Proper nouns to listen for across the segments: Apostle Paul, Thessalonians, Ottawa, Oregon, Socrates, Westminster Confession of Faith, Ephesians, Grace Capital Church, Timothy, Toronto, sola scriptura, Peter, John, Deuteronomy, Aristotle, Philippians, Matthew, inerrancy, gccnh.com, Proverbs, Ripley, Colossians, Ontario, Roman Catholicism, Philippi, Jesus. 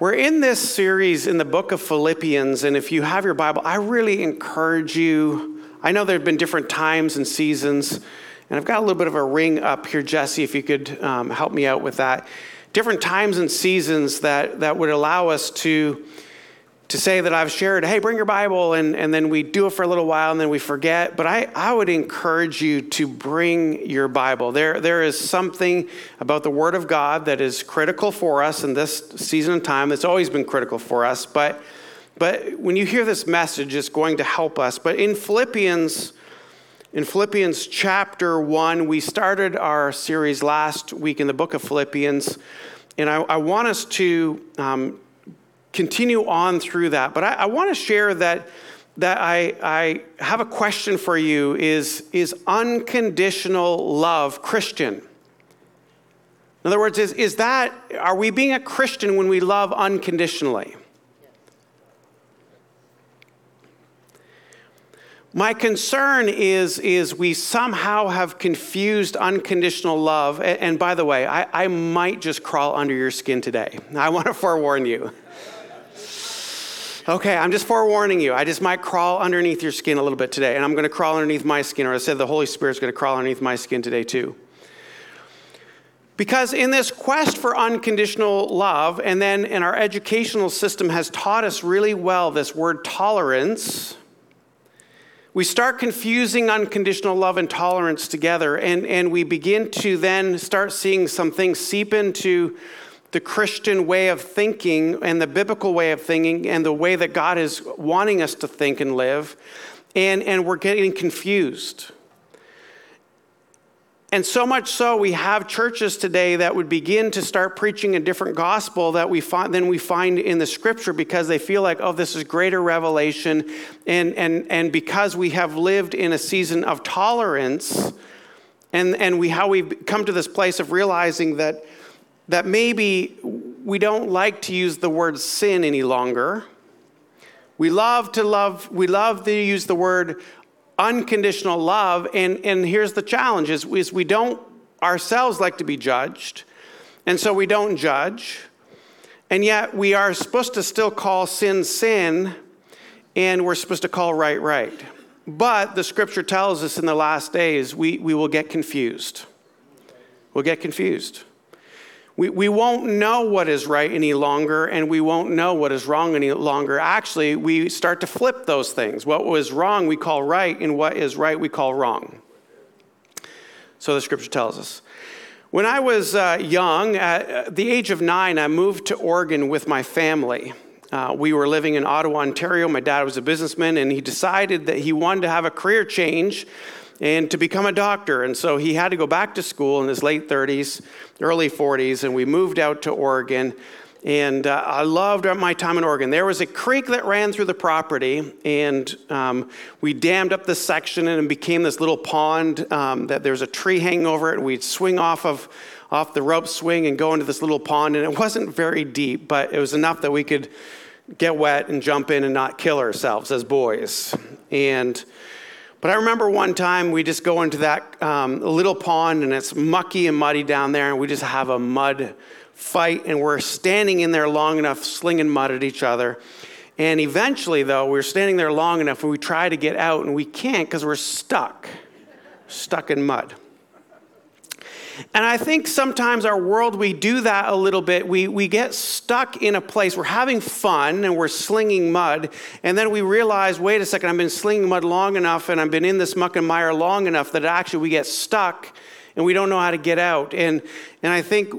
We're in this series in the book of Philippians, and if you have your Bible, I really encourage you. I know there have been different times and seasons, and I've got a little bit of a ring up here, Jesse, if you could help me out with that. Different times and seasons that would allow us to say that I've shared, hey, bring your Bible, and then we do it for a little while, and then we forget. But I would encourage you to bring your Bible. There is something about the Word of God that is critical for us in this season and time. It's always been critical for us. But when you hear this message, it's going to help us. But in Philippians chapter 1, we started our series last week in the book of Philippians, and I want us to continue on through that. But I want to share that I have a question for you. Is unconditional love Christian? In other words, is that, are we being a Christian when we love unconditionally? My concern is we somehow have confused unconditional love. And by the way, I might just crawl under your skin today. I want to forewarn you. Okay, I'm just forewarning you. I just might crawl underneath your skin a little bit today, and I'm going to crawl underneath my skin, or I said the Holy Spirit's going to crawl underneath my skin today too. Because in this quest for unconditional love, and then in our educational system has taught us really well this word tolerance, we start confusing unconditional love and tolerance together, and we begin to then start seeing some things seep into the Christian way of thinking and the biblical way of thinking and the way that God is wanting us to think and live, and we're getting confused. And so much so, we have churches today that would begin to start preaching a different gospel that we find in the Scripture because they feel like, oh, this is greater revelation, and because we have lived in a season of tolerance, and how we've come to this place of realizing that maybe we don't like to use the word sin any longer. We love to use the word unconditional love, and here's the challenge is we don't ourselves like to be judged, and so we don't judge, and yet we are supposed to still call sin, and we're supposed to call right. But the Scripture tells us in the last days we will get confused. We'll get confused. We won't know what is right any longer, and we won't know what is wrong any longer. Actually, we start to flip those things. What was wrong we call right, and what is right we call wrong. So the Scripture tells us. When I was young, at the age of 9, I moved to Oregon with my family. We were living in Ottawa, Ontario. My dad was a businessman, and he decided that he wanted to have a career change and to become a doctor. And so he had to go back to school in his late 30s, early 40s, and we moved out to Oregon. And I loved my time in Oregon. There was a creek that ran through the property, and we dammed up this section, and it became this little pond that there was a tree hanging over it, and we'd swing off the rope swing and go into this little pond, and it wasn't very deep, but it was enough that we could get wet and jump in and not kill ourselves as boys. But I remember one time we just go into that little pond, and it's mucky and muddy down there, and we just have a mud fight, and we're standing in there long enough, slinging mud at each other. And eventually, though, we're standing there long enough, and we try to get out, and we can't because we're stuck in mud. And I think sometimes our world, we do that a little bit. We get stuck in a place. We're having fun and we're slinging mud. And then we realize, wait a second, I've been slinging mud long enough and I've been in this muck and mire long enough that actually we get stuck and we don't know how to get out. And I think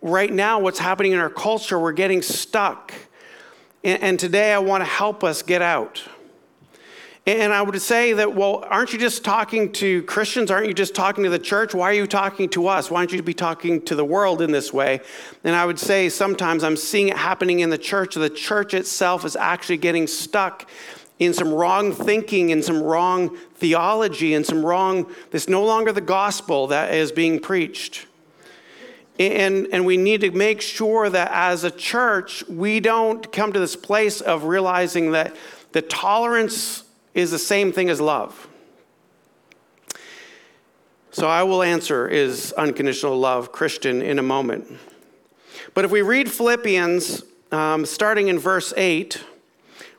right now what's happening in our culture, we're getting stuck. And today I want to help us get out. And I would say that, well, aren't you just talking to Christians? Aren't you just talking to the church? Why are you talking to us? Why don't you be talking to the world in this way? And I would say sometimes I'm seeing it happening in the church. The church itself is actually getting stuck in some wrong thinking and some wrong theology and some wrong, it's no longer the gospel that is being preached. And we need to make sure that as a church, we don't come to this place of realizing that the tolerance is the same thing as love. So I will answer, is unconditional love Christian, in a moment. But if we read Philippians starting in verse 8.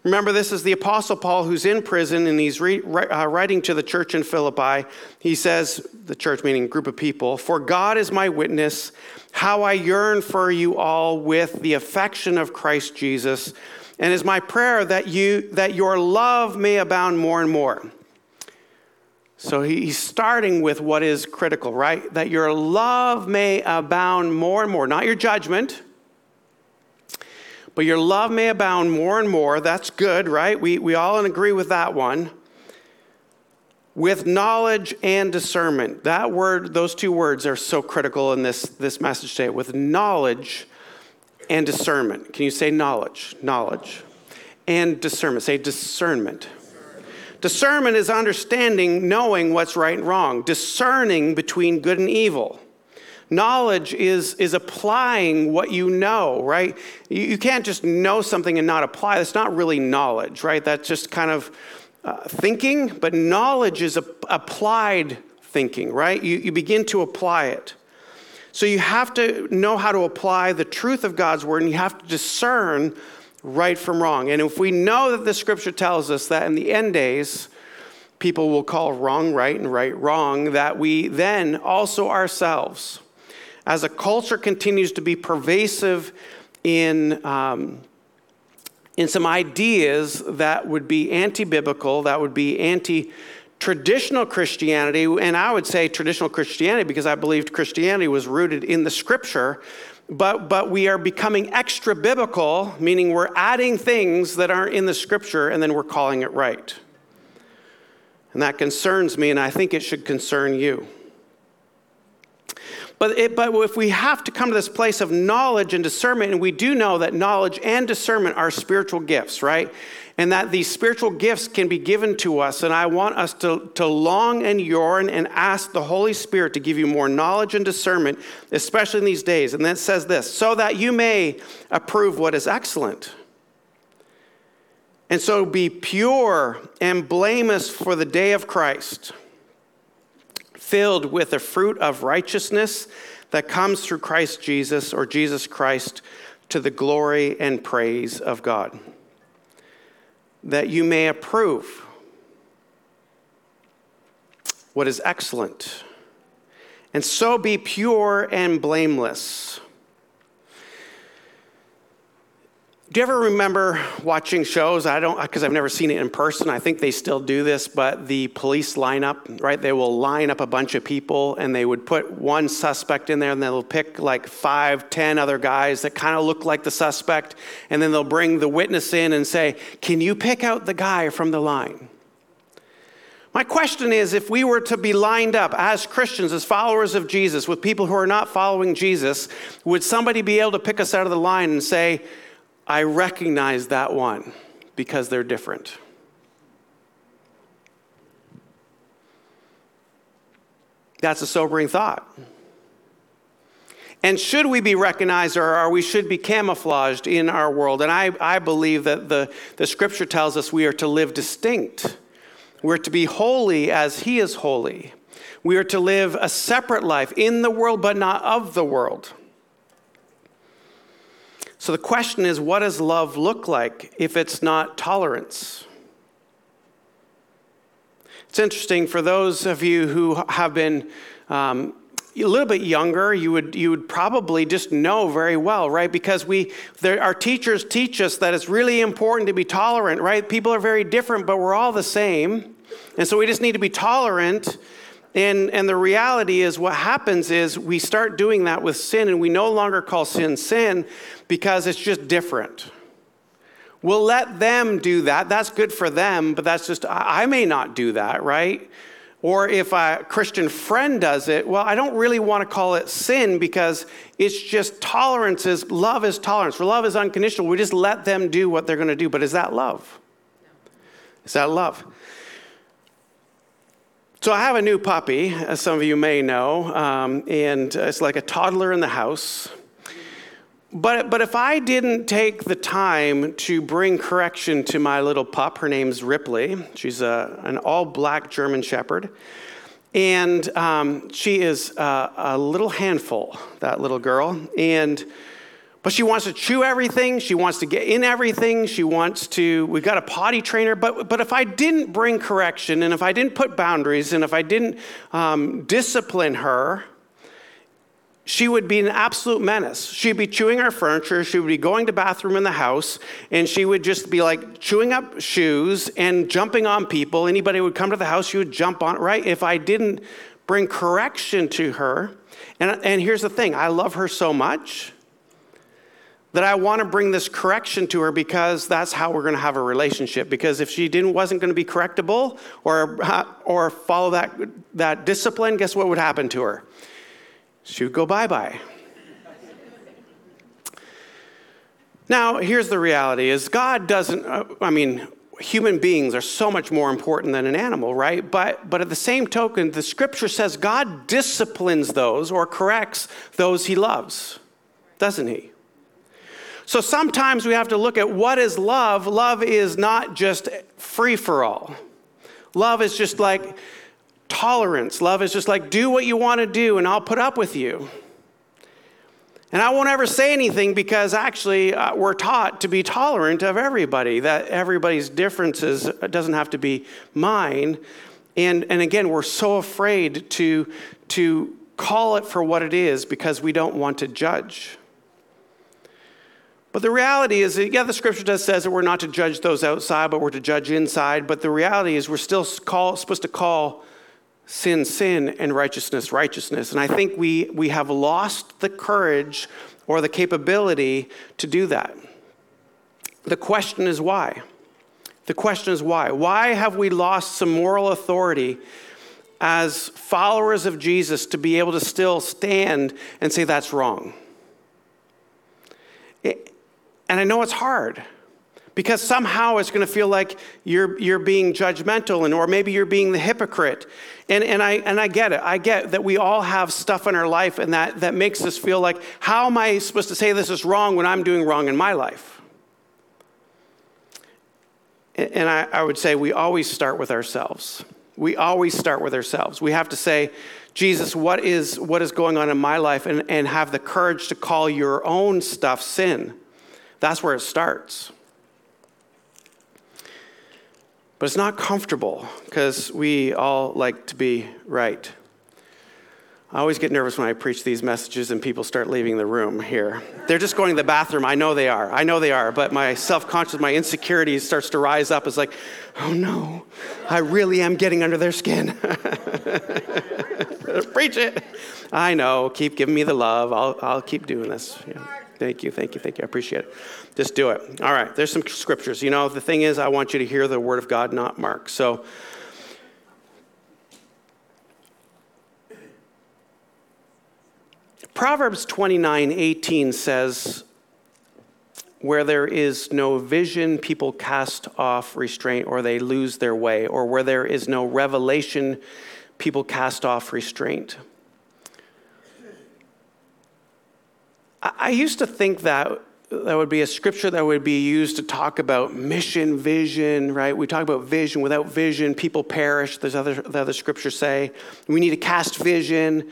Remember, this is the Apostle Paul who's in prison, and he's writing to the church in Philippi. He says, the church meaning group of people, "For God is my witness, how I yearn for you all with the affection of Christ Jesus, and it is my prayer that your love may abound more and more." So he's starting with what is critical, right? That your love may abound more and more, not your judgment, but your love may abound more and more. That's good, right? We all agree with that one. With knowledge and discernment. That word, those two words are so critical in this message today. With knowledge and discernment. Can you say knowledge? Knowledge. And discernment. Say discernment. Discernment is understanding, knowing what's right and wrong. Discerning between good and evil. Knowledge is applying what you know, right? You can't just know something and not apply. That's not really knowledge, right? That's just kind of thinking, but knowledge is applied thinking, right? You begin to apply it. So you have to know how to apply the truth of God's word, and you have to discern right from wrong. And if we know that the scripture tells us that in the end days, people will call wrong right and right wrong, that we then also ourselves, as a culture continues to be pervasive in some ideas that would be anti-biblical, that would be anti-traditional Christianity, and I would say traditional Christianity because I believed Christianity was rooted in the scripture, but we are becoming extra-biblical, meaning we're adding things that aren't in the scripture and then we're calling it right. And that concerns me, and I think it should concern you. But if we have to come to this place of knowledge and discernment, and we do know that knowledge and discernment are spiritual gifts, right? And that these spiritual gifts can be given to us, and I want us to long and yearn and ask the Holy Spirit to give you more knowledge and discernment, especially in these days. And then it says this, so that you may approve what is excellent. And so be pure and blameless for the day of Christ, filled with the fruit of righteousness that comes through Christ Jesus, or Jesus Christ, to the glory and praise of God. That you may approve what is excellent. And so be pure and blameless. Do you ever remember watching shows? I don't, because I've never seen it in person. I think they still do this, but the police lineup, right? They will line up a bunch of people and they would put one suspect in there and they'll pick like 5, 10 other guys that kind of look like the suspect. And then they'll bring the witness in and say, can you pick out the guy from the line? My question is, if we were to be lined up as Christians, as followers of Jesus, with people who are not following Jesus, would somebody be able to pick us out of the line and say, I recognize that one because they're different? That's a sobering thought. And should we be recognized, or are we should be camouflaged in our world? And I believe that the scripture tells us we are to live distinct. We're to be holy as he is holy. We are to live a separate life in the world, but not of the world. So the question is, what does love look like if it's not tolerance? It's interesting, for those of you who have been a little bit younger, you would probably just know very well, right? Because our teachers teach us that it's really important to be tolerant, right? People are very different, but we're all the same. And so we just need to be tolerant. And the reality is what happens is we start doing that with sin, and we no longer call sin because it's just different. We'll let them do that. That's good for them, but that's just, I may not do that, right? Or if a Christian friend does it, well, I don't really want to call it sin because it's just love is tolerance. For love is unconditional. We just let them do what they're going to do. But is that love? Is that love? So I have a new puppy, as some of you may know, and it's like a toddler in the house. But if I didn't take the time to bring correction to my little pup, her name's Ripley. She's an all-black German Shepherd. And she is a little handful, that little girl. And But she wants to chew everything. She wants to get in everything. She wants to, we've got a potty trainer. But if I didn't bring correction, and if I didn't put boundaries, and if I didn't discipline her, she would be an absolute menace. She'd be chewing our furniture. She would be going to bathroom in the house, and she would just be like chewing up shoes and jumping on people. Anybody would come to the house, she would jump on, right? If I didn't bring correction to her. And here's the thing, I love her so much that I want to bring this correction to her because that's how we're going to have a relationship. Because if she wasn't going to be correctable or follow that discipline, guess what would happen to her? She would go bye-bye. Now, here's the reality is God doesn't, human beings are so much more important than an animal, right? But at the same token, the scripture says God disciplines those or corrects those he loves, doesn't he? So sometimes we have to look at what is love. Love is not just free-for-all. Love is just like tolerance. Love is just like, do what you want to do and I'll put up with you. And I won't ever say anything because actually we're taught to be tolerant of everybody, that everybody's differences doesn't have to be mine. And again, we're so afraid to call it for what it is because we don't want to judge. But the reality is, the scripture does says that we're not to judge those outside, but we're to judge inside. But the reality is we're still supposed to call sin, sin, and righteousness, righteousness. And I think we have lost the courage or the capability to do that. The question is why? The question is why? Why have we lost some moral authority as followers of Jesus to be able to still stand and say that's wrong? And I know it's hard. Because somehow it's going to feel like you're being judgmental, and or maybe you're being the hypocrite. And I get it. I get that we all have stuff in our life, and that makes us feel like, how am I supposed to say this is wrong when I'm doing wrong in my life? And I would say we always start with ourselves. We always start with ourselves. We have to say, Jesus, what is going on in my life? And have the courage to call your own stuff sin. That's where it starts. But it's not comfortable because we all like to be right. I always get nervous when I preach these messages and people start leaving the room here. They're just going to the bathroom. I know they are. But my self-conscious, my insecurity starts to rise up. It's like, oh no, I really am getting under their skin. Preach it. I know. Keep giving me the love. I'll keep doing this. Yeah. Thank you. I appreciate it. Just do it. All right, there's some scriptures. You know, the thing is, I want you to hear the word of God, not Mark. So, Proverbs 29:18 says, where there is no vision, people cast off restraint, or they lose their way. Or where there is no revelation, people cast off restraint. I used to think that would be a scripture that would be used to talk about mission, vision, right? We talk about vision. Without vision, people perish. There's the other scriptures say we need to cast vision.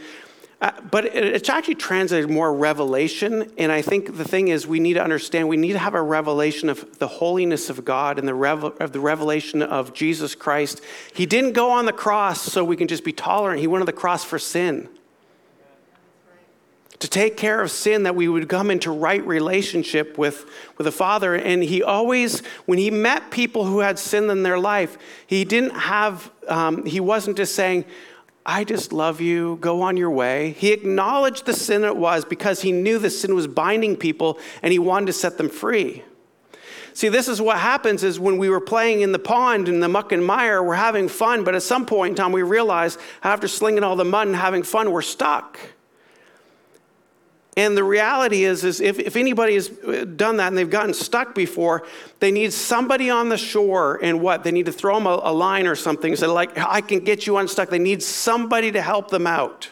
But it's actually translated more revelation. And I think the thing is we need to understand, we need to have a revelation of the holiness of God and the revelation of Jesus Christ. He didn't go on the cross so we can just be tolerant. He went on the cross for sin. To take care of sin, that we would come into right relationship with the Father. And he always, when he met people who had sin in their life, he didn't have, he wasn't just saying, I just love you, go on your way. He acknowledged the sin that it was because he knew the sin was binding people and he wanted to set them free. See, this is what happens is when we were playing in the pond in the muck and mire, we're having fun, but at some point in time we realize after slinging all the mud and having fun, we're stuck. And the reality is if anybody has done that and they've gotten stuck before, they need somebody on the shore and what? They need to throw them a line or something. So like, I can get you unstuck. They need somebody to help them out.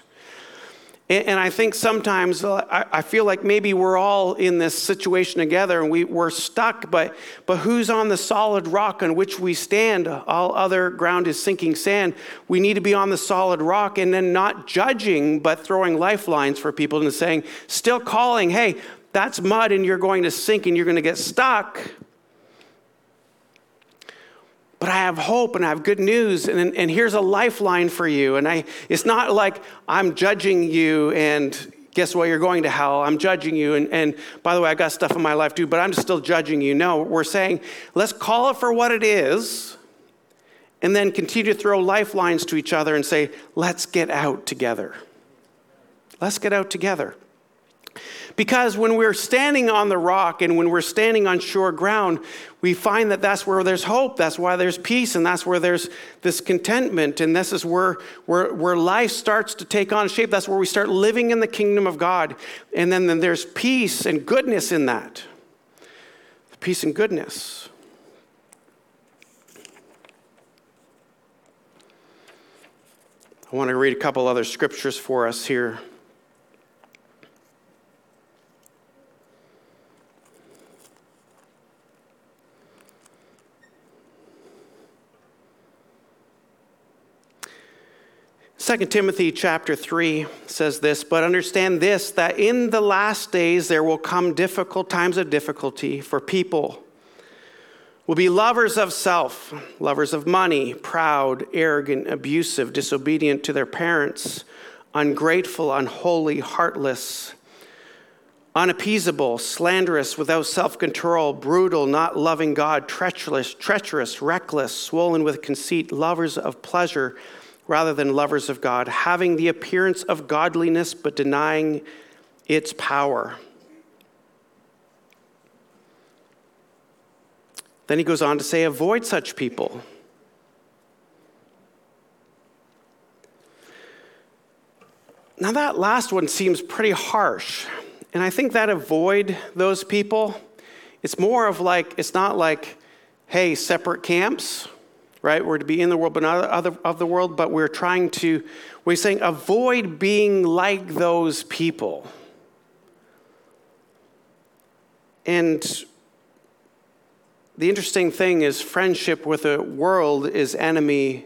And I think sometimes I feel like maybe we're all in this situation together and we're stuck, but who's on the solid rock on which we stand? All other ground is sinking sand. We need to be on the solid rock and then not judging, but throwing lifelines for people and saying, still calling, hey, that's mud and you're going to sink and you're going to get stuck. But I have hope and I have good news, and here's a lifeline for you. And it's not like I'm judging you and guess what, you're going to hell. I'm judging you. And by the way, I got stuff in my life too, but I'm still judging you. No, we're saying, let's call it for what it is and then continue to throw lifelines to each other and say, let's get out together. Let's get out together. Because when we're standing on the rock and when we're standing on sure ground, we find that that's where there's hope, that's why there's peace, and that's where there's this contentment, and this is where life starts to take on shape. That's where we start living in the kingdom of God, and then there's peace and goodness in that. Peace and goodness. I want to read a couple other scriptures for us here. Second Timothy chapter 3 says this, but understand this, that in the last days there will come difficult times of difficulty, for people will be lovers of self, lovers of money, proud, arrogant, abusive, disobedient to their parents, ungrateful, unholy, heartless, unappeasable, slanderous, without self-control, brutal, not loving God, treacherous, reckless, swollen with conceit, lovers of pleasure rather than lovers of God, having the appearance of godliness but denying its power. Then he goes on to say, avoid such people. Now that last one seems pretty harsh. And I think that avoid those people, it's more of like, it's not like, hey, separate camps, right? We're to be in the world, but not of the world, but we're saying avoid being like those people. And the interesting thing is friendship with the world is enemy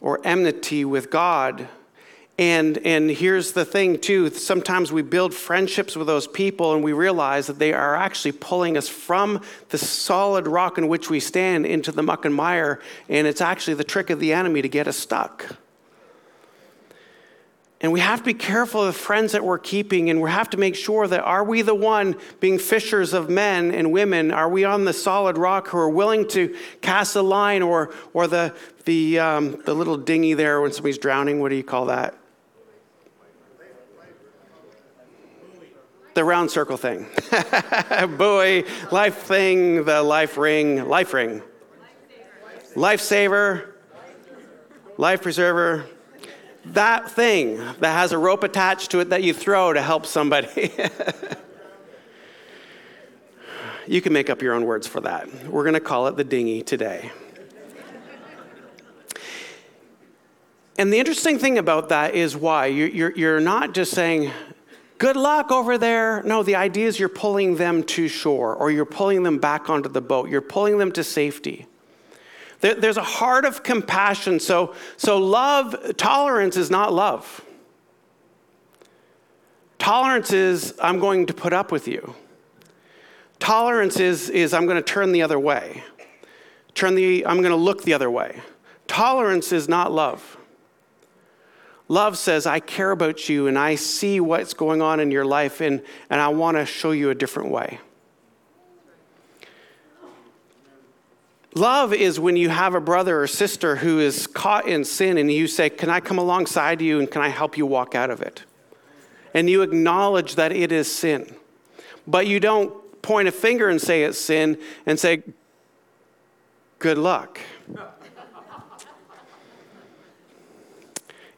or enmity with God. And here's the thing too, sometimes we build friendships with those people and we realize that they are actually pulling us from the solid rock in which we stand into the muck and mire, and it's actually the trick of the enemy to get us stuck. And we have to be careful of the friends that we're keeping, and we have to make sure that are we the one being fishers of men and women? Are we on the solid rock who are willing to cast a line or the little dinghy there when somebody's drowning? What do you call that? The round circle thing. Buoy, life thing, the life ring. Lifesaver, life preserver. That thing that has a rope attached to it that you throw to help somebody. You can make up your own words for that. We're going to call it the dinghy today. And the interesting thing about that is why. You're not just saying, good luck over there. No, the idea is you're pulling them to shore, or you're pulling them back onto the boat. You're pulling them to safety. There's a heart of compassion. So love, tolerance is not love. Tolerance is, I'm going to put up with you. Tolerance is I'm going to turn the other way. I'm going to look the other way. Tolerance is not love. Love says, I care about you and I see what's going on in your life and I want to show you a different way. Love is when you have a brother or sister who is caught in sin and you say, can I come alongside you and can I help you walk out of it? And you acknowledge that it is sin. But you don't point a finger and say it's sin and say, good luck.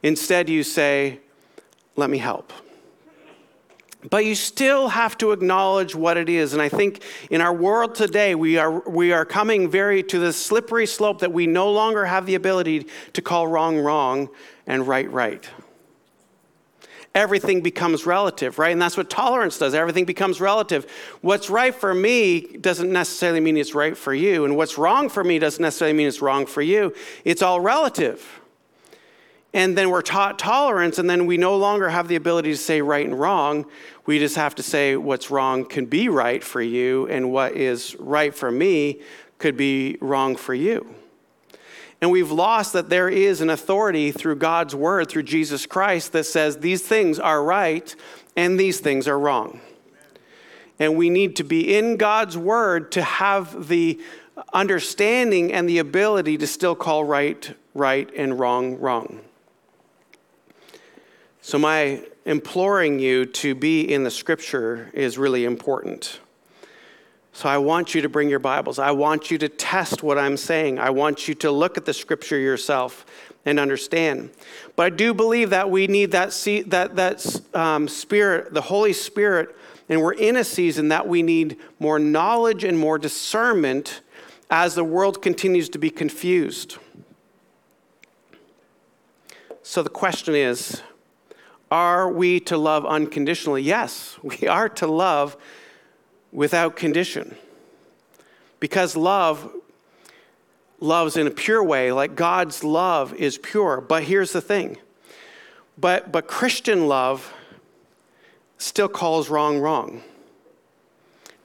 Instead, you say, let me help. But you still have to acknowledge what it is. And I think in our world today, we are coming very to this slippery slope that we no longer have the ability to call wrong, wrong, and right, right. Everything becomes relative, right? And that's what tolerance does. Everything becomes relative. What's right for me doesn't necessarily mean it's right for you. And what's wrong for me doesn't necessarily mean it's wrong for you. It's all relative. And then we're taught tolerance, and then we no longer have the ability to say right and wrong. We just have to say what's wrong can be right for you, and what is right for me could be wrong for you. And we've lost that there is an authority through God's word, through Jesus Christ, that says these things are right and these things are wrong. And we need to be in God's word to have the understanding and the ability to still call right, right, and wrong, wrong. So my imploring you to be in the scripture is really important. So I want you to bring your Bibles. I want you to test what I'm saying. I want you to look at the scripture yourself and understand. But I do believe that we need that spirit, the Holy Spirit, and we're in a season that we need more knowledge and more discernment as the world continues to be confused. So the question is, are we to love unconditionally? Yes, we are to love without condition. Because love loves in a pure way, like God's love is pure. But here's the thing. But Christian love still calls wrong, wrong.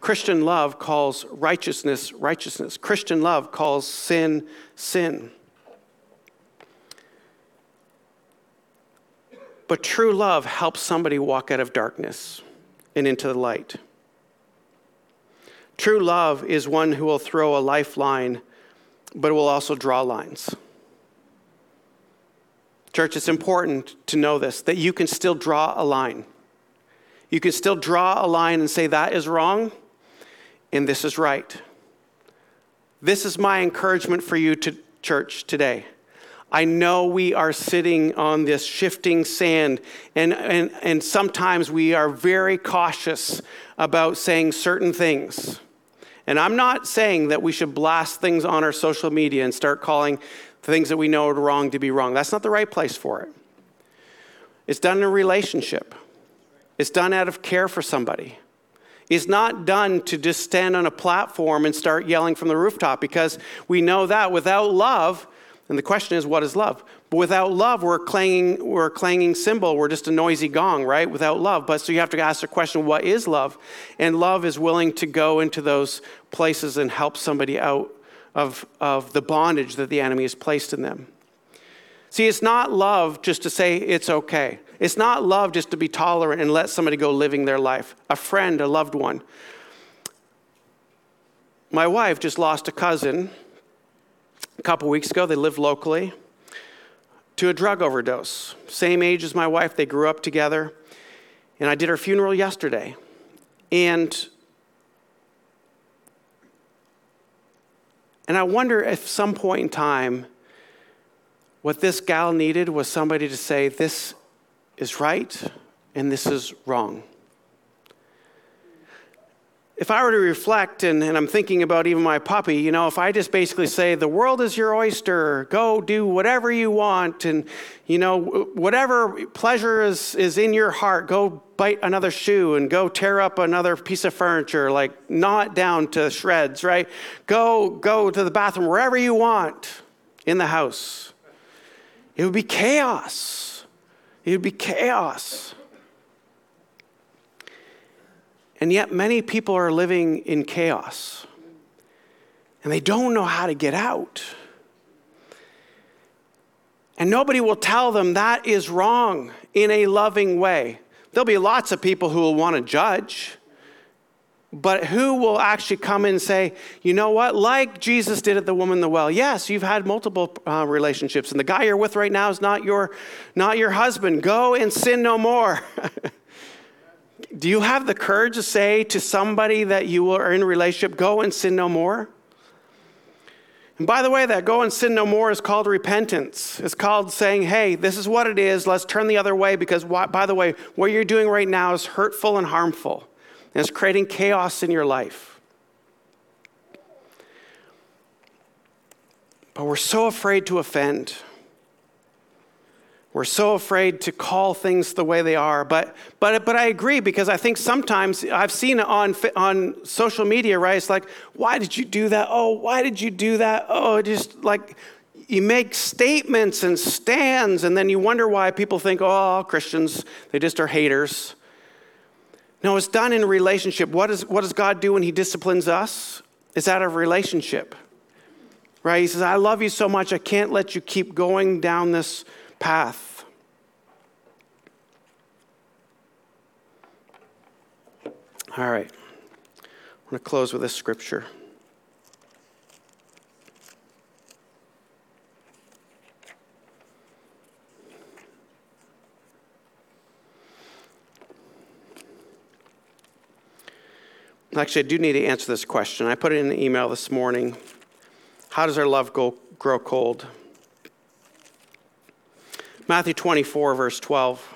Christian love calls righteousness, righteousness. Christian love calls sin, sin. But true love helps somebody walk out of darkness and into the light. True love is one who will throw a lifeline, but will also draw lines. Church, it's important to know this, that you can still draw a line. You can still draw a line and say that is wrong and this is right. This is my encouragement for you to church today. I know we are sitting on this shifting sand and sometimes we are very cautious about saying certain things. And I'm not saying that we should blast things on our social media and start calling things that we know are wrong to be wrong. That's not the right place for it. It's done in a relationship. It's done out of care for somebody. It's not done to just stand on a platform and start yelling from the rooftop, because we know that without love, and the question is, what is love? But without love, we're a clanging cymbal. We're just a noisy gong, right? Without love. But so you have to ask the question, what is love? And love is willing to go into those places and help somebody out of the bondage that the enemy has placed in them. See, it's not love just to say it's okay. It's not love just to be tolerant and let somebody go living their life. A friend, a loved one. My wife just lost a cousin a couple weeks ago. They lived locally, to a drug overdose. Same age as my wife. They grew up together. And I did her funeral yesterday. And I wonder if some point in time, what this gal needed was somebody to say, this is right and this is wrong. If I were to reflect, and I'm thinking about even my puppy, you know, if I just basically say, the world is your oyster, go do whatever you want, and, you know, whatever pleasure is in your heart, go bite another shoe and go tear up another piece of furniture, like gnaw it down to shreds, right? Go to the bathroom, wherever you want in the house. It would be chaos. It would be chaos. And yet many people are living in chaos. And they don't know how to get out. And nobody will tell them that is wrong in a loving way. There'll be lots of people who will want to judge. But who will actually come in and say, you know what, like Jesus did at the woman in the well. Yes, you've had multiple relationships, and the guy you're with right now is not your husband. Go and sin no more. Do you have the courage to say to somebody that you are in a relationship, go and sin no more? And by the way, that go and sin no more is called repentance. It's called saying, hey, this is what it is. Let's turn the other way, because, by the way, what you're doing right now is hurtful and harmful. And it's creating chaos in your life. But we're so afraid to offend. We're so afraid to call things the way they are. But I agree, because I think sometimes I've seen it on social media, right? It's like, why did you do that? Oh, why did you do that? Oh, just like You make statements and stands, and then you wonder why people think, oh, Christians, they just are haters. No, it's done in relationship. What does God do when he disciplines us? It's out of relationship, right? He says, I love you so much, I can't let you keep going down this path. All right. I'm going to close with this scripture. Actually, I do need to answer this question. I put it in the email this morning. How does our love grow cold? Matthew 24, verse 12.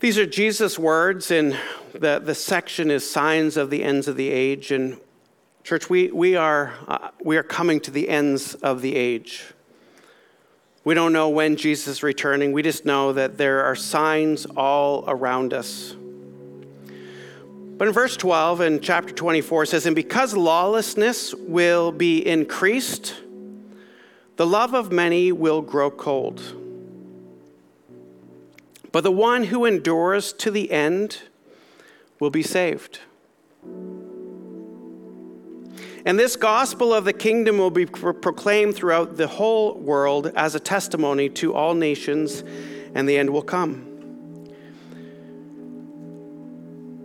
These are Jesus' words, and the section is signs of the ends of the age. And church, we are coming to the ends of the age. We don't know when Jesus is returning. We just know that there are signs all around us. But in verse 12 in chapter 24, it says, and because lawlessness will be increased, the love of many will grow cold. But the one who endures to the end will be saved. And this gospel of the kingdom will be proclaimed throughout the whole world as a testimony to all nations, and the end will come.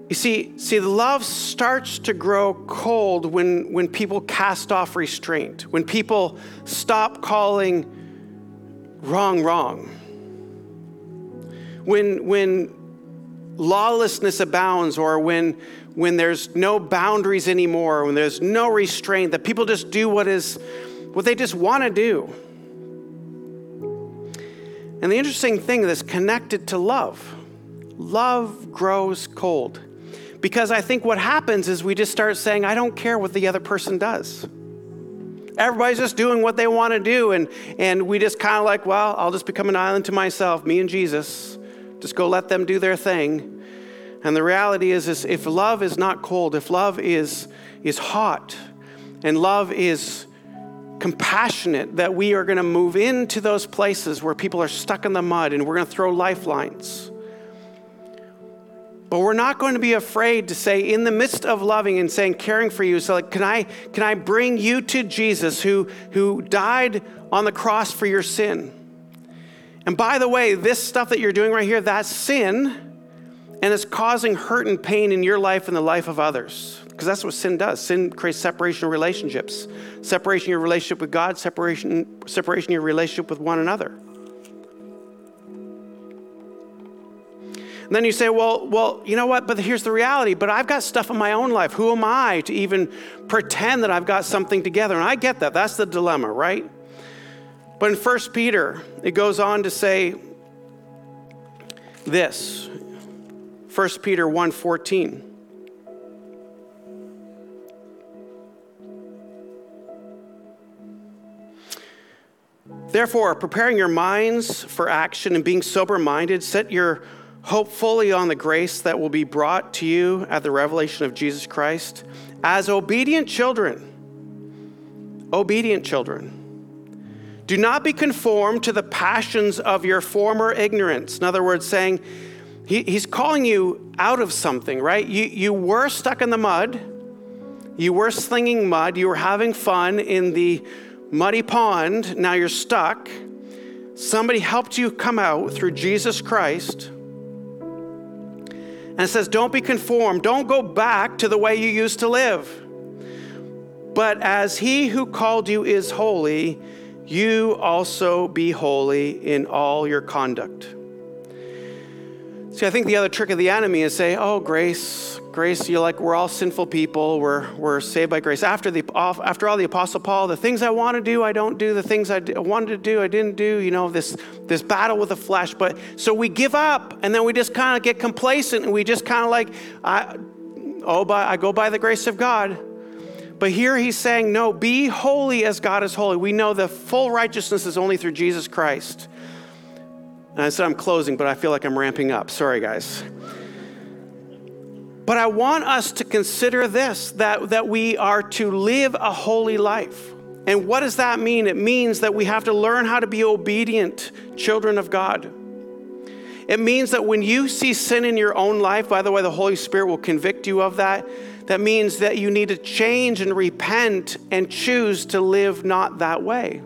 You see, the love starts to grow cold when people cast off restraint, when people stop calling wrong, when lawlessness abounds, or when there's no boundaries anymore, when there's no restraint, that people just do what they just want to do. And the interesting thing that's connected to love grows cold. Because I think what happens is we just start saying, I don't care what the other person does. Everybody's just doing what they want to do, and we just kind of like, well, I'll just become an island to myself, me and Jesus. Just go let them do their thing. And the reality is if love is not cold, if love is hot, and love is compassionate, that we are going to move into those places where people are stuck in the mud, and we're going to throw lifelines. But we're not going to be afraid to say, in the midst of loving and saying, caring for you, so like, can I bring you to Jesus who died on the cross for your sin? And by the way, this stuff that you're doing right here, that's sin. And it's causing hurt and pain in your life and the life of others. Because that's what sin does. Sin creates separation of relationships. Separation of your relationship with God, separation of your relationship with one another. And then you say, well, you know what? But here's the reality. But I've got stuff in my own life. Who am I to even pretend that I've got something together? And I get that. That's the dilemma, right? But in 1 Peter, it goes on to say this. 1 Peter 1:14. Therefore, preparing your minds for action and being sober-minded, set your hope fully on the grace that will be brought to you at the revelation of Jesus Christ. As obedient children, do not be conformed to the passions of your former ignorance. In other words, saying, He's calling you out of something, right? You were stuck in the mud. You were slinging mud. You were having fun in the muddy pond. Now you're stuck. Somebody helped you come out through Jesus Christ. And it says, don't be conformed. Don't go back to the way you used to live. But as he who called you is holy, you also be holy in all your conduct. See, I think the other trick of the enemy is say, oh, grace, you're like, we're all sinful people. We're saved by grace. After all, the Apostle Paul, the things I want to do, I don't do. The things I wanted to do, I didn't do. You know, this battle with the flesh. But so we give up, and then we just kind of get complacent, and we just kind of like, I go by the grace of God. But here he's saying, no, be holy as God is holy. We know the full righteousness is only through Jesus Christ. And I said I'm closing, but I feel like I'm ramping up. Sorry, guys. But I want us to consider this, that we are to live a holy life. And what does that mean? It means that we have to learn how to be obedient children of God. It means that when you see sin in your own life, by the way, the Holy Spirit will convict you of that. That means that you need to change and repent and choose to live not that way.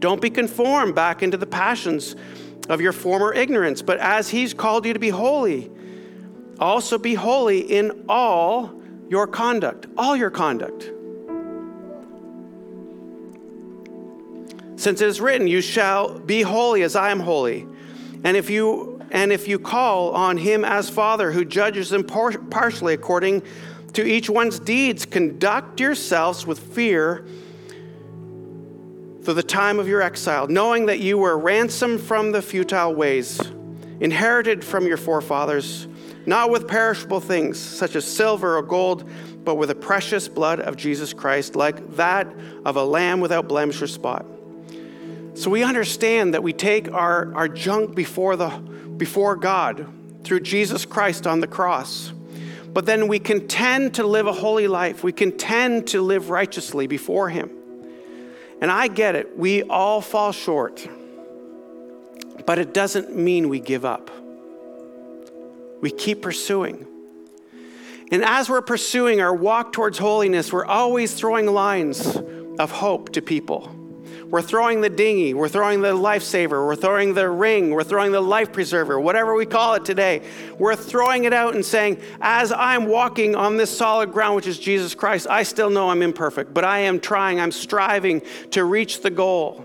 Don't be conformed back into the passions of your former ignorance, but as he's called you to be holy, also be holy in all your conduct. All your conduct. Since it is written, you shall be holy as I am holy. And if you call on him as Father who judges impartially according to each one's deeds, conduct yourselves with fear for the time of your exile, knowing that you were ransomed from the futile ways, inherited from your forefathers, not with perishable things such as silver or gold, but with the precious blood of Jesus Christ, like that of a lamb without blemish or spot. So we understand that we take our junk before God through Jesus Christ on the cross. But then we contend to live a holy life. We contend to live righteously before him. And I get it. We all fall short. But it doesn't mean we give up. We keep pursuing. And as we're pursuing our walk towards holiness, we're always throwing lines of hope to people. We're throwing the dinghy, we're throwing the lifesaver, we're throwing the ring, we're throwing the life preserver, whatever we call it today. We're throwing it out and saying, as I'm walking on this solid ground, which is Jesus Christ, I still know I'm imperfect, but I am trying, I'm striving to reach the goal.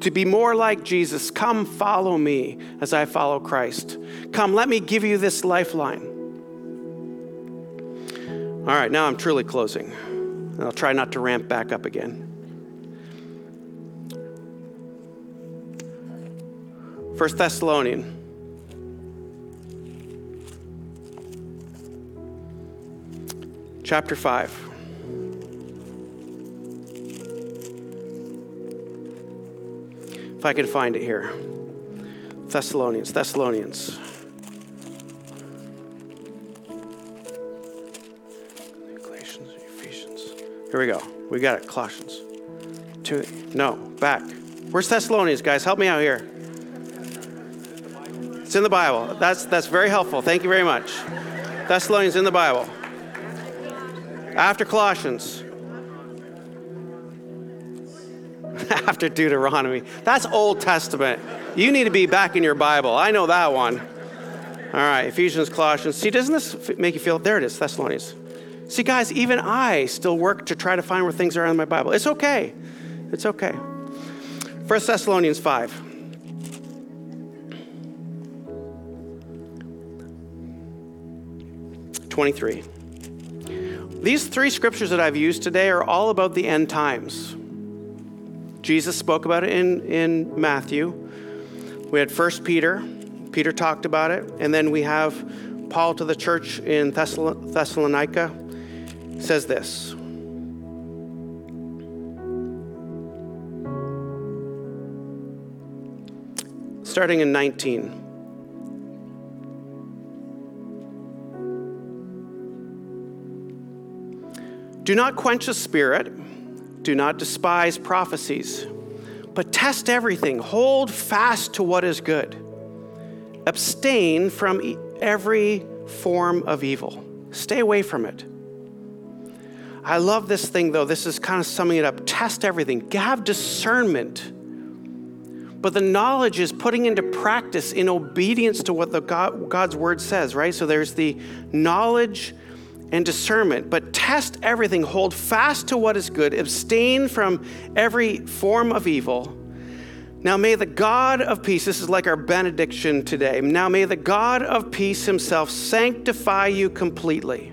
To be more like Jesus. Come follow me as I follow Christ. Come, let me give you this lifeline. All right, now I'm truly closing. And I'll try not to ramp back up again. 1 Thessalonians. Chapter 5. If I can find it here. Thessalonians. Here we go. We got it. Colossians. Back. Where's Thessalonians, guys? Help me out here. It's in the Bible. That's very helpful. Thank you very much. Thessalonians in the Bible. After Colossians. After Deuteronomy. That's Old Testament. You need to be back in your Bible. I know that one. All right. Ephesians, Colossians. See, doesn't this make you feel? There it is. Thessalonians. See, guys, even I still work to try to find where things are in my Bible. It's okay. It's okay. 1 Thessalonians 5. These three scriptures that I've used today are all about the end times. Jesus spoke about it in Matthew. We had 1 Peter. Peter talked about it. And then we have Paul to the church in Thessalonica. Says this. Starting in 19. Do not quench the spirit. Do not despise prophecies. But test everything. Hold fast to what is good. Abstain from every form of evil. Stay away from it. I love this thing, though. This is kind of summing it up. Test everything. Have discernment. But the knowledge is putting into practice in obedience to what God's word says, right? So there's the knowledge and discernment. But test everything. Hold fast to what is good. Abstain from every form of evil. Now may the God of peace, this is like our benediction today. Now may the God of peace himself sanctify you completely.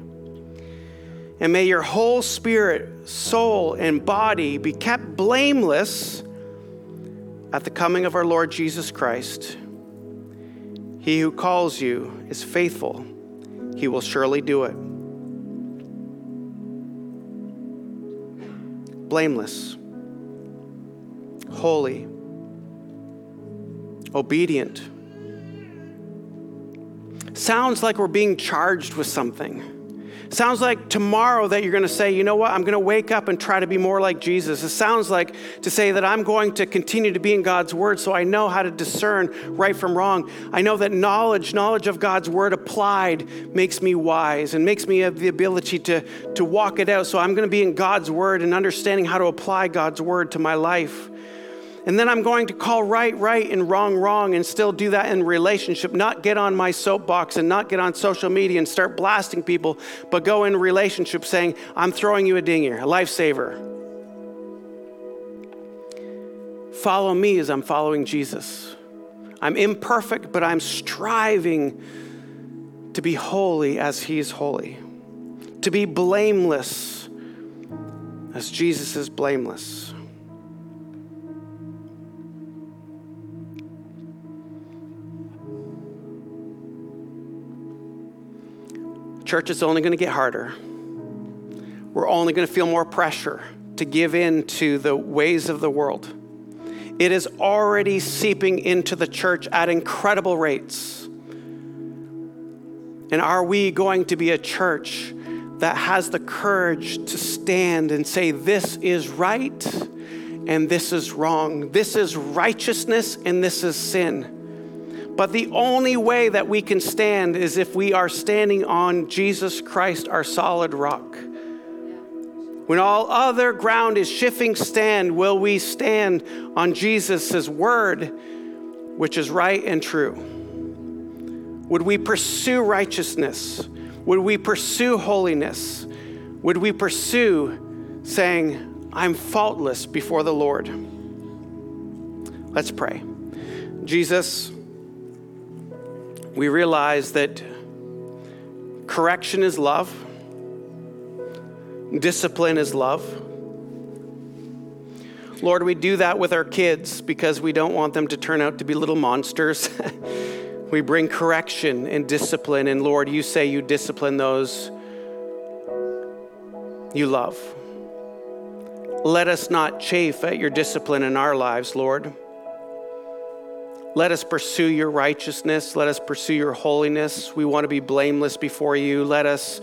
And may your whole spirit, soul, and body be kept blameless at the coming of our Lord Jesus Christ. He who calls you is faithful. He will surely do it. Blameless, holy, obedient, sounds like we're being charged with something. It sounds like tomorrow that you're going to say, you know what, I'm going to wake up and try to be more like Jesus. It sounds like to say that I'm going to continue to be in God's word so I know how to discern right from wrong. I know that knowledge of God's word applied makes me wise and makes me have the ability to walk it out. So I'm going to be in God's word and understanding how to apply God's word to my life. And then I'm going to call right, and wrong, and still do that in relationship, not get on my soapbox and not get on social media and start blasting people, but go in relationship saying, I'm throwing you a dinghy, a lifesaver. Follow me as I'm following Jesus. I'm imperfect, but I'm striving to be holy as he is holy, to be blameless as Jesus is blameless. Church, it's only going to get harder. We're only going to feel more pressure to give in to the ways of the world. It is already seeping into the church at incredible rates. And are we going to be a church that has the courage to stand and say, this is right and this is wrong. This is righteousness and this is sin. But the only way that we can stand is if we are standing on Jesus Christ, our solid rock. When all other ground is shifting, will we stand on Jesus' word, which is right and true? Would we pursue righteousness? Would we pursue holiness? Would we pursue saying, I'm faultless before the Lord? Let's pray. Jesus, we realize that correction is love, discipline is love. Lord, we do that with our kids because we don't want them to turn out to be little monsters. We bring correction and discipline, and Lord, you say you discipline those you love. Let us not chafe at your discipline in our lives, Lord. Let us pursue your righteousness. Let us pursue your holiness. We want to be blameless before you. Let us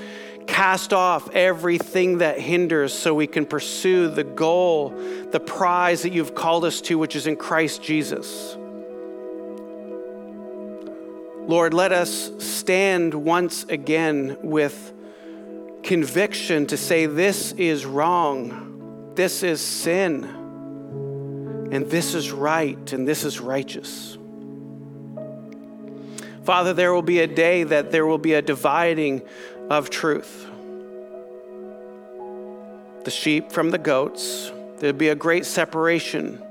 cast off everything that hinders so we can pursue the goal, the prize that you've called us to, which is in Christ Jesus. Lord, let us stand once again with conviction to say, this is wrong, this is sin, and this is right, and this is righteous. Father, there will be a day that there will be a dividing of truth. The sheep from the goats, there'll be a great separation.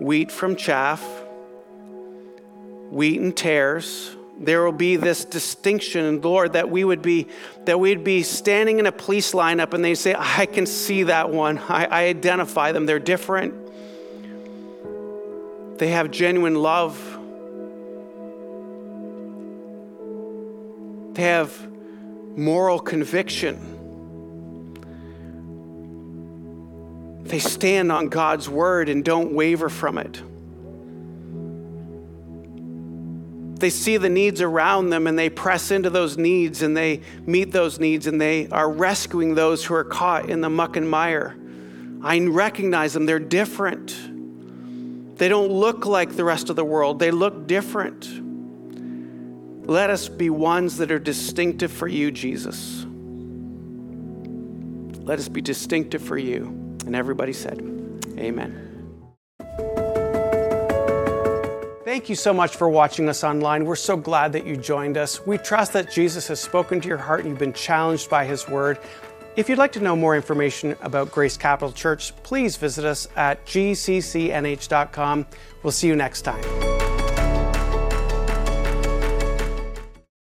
Wheat from chaff, wheat and tares. There will be this distinction, Lord, that we'd be standing in a police lineup and they say, I can see that one. I identify them. They're different. They have genuine love. They have moral conviction. They stand on God's word and don't waver from it. They see the needs around them and they press into those needs and they meet those needs and they are rescuing those who are caught in the muck and mire. I recognize them, they're different. They don't look like the rest of the world. They look different. Let us be ones that are distinctive for you, Jesus. Let us be distinctive for you. And everybody said, amen. Thank you so much for watching us online. We're so glad that you joined us. We trust that Jesus has spoken to your heart and you've been challenged by his word. If you'd like to know more information about Grace Capital Church, please visit us at gccnh.com. We'll see you next time.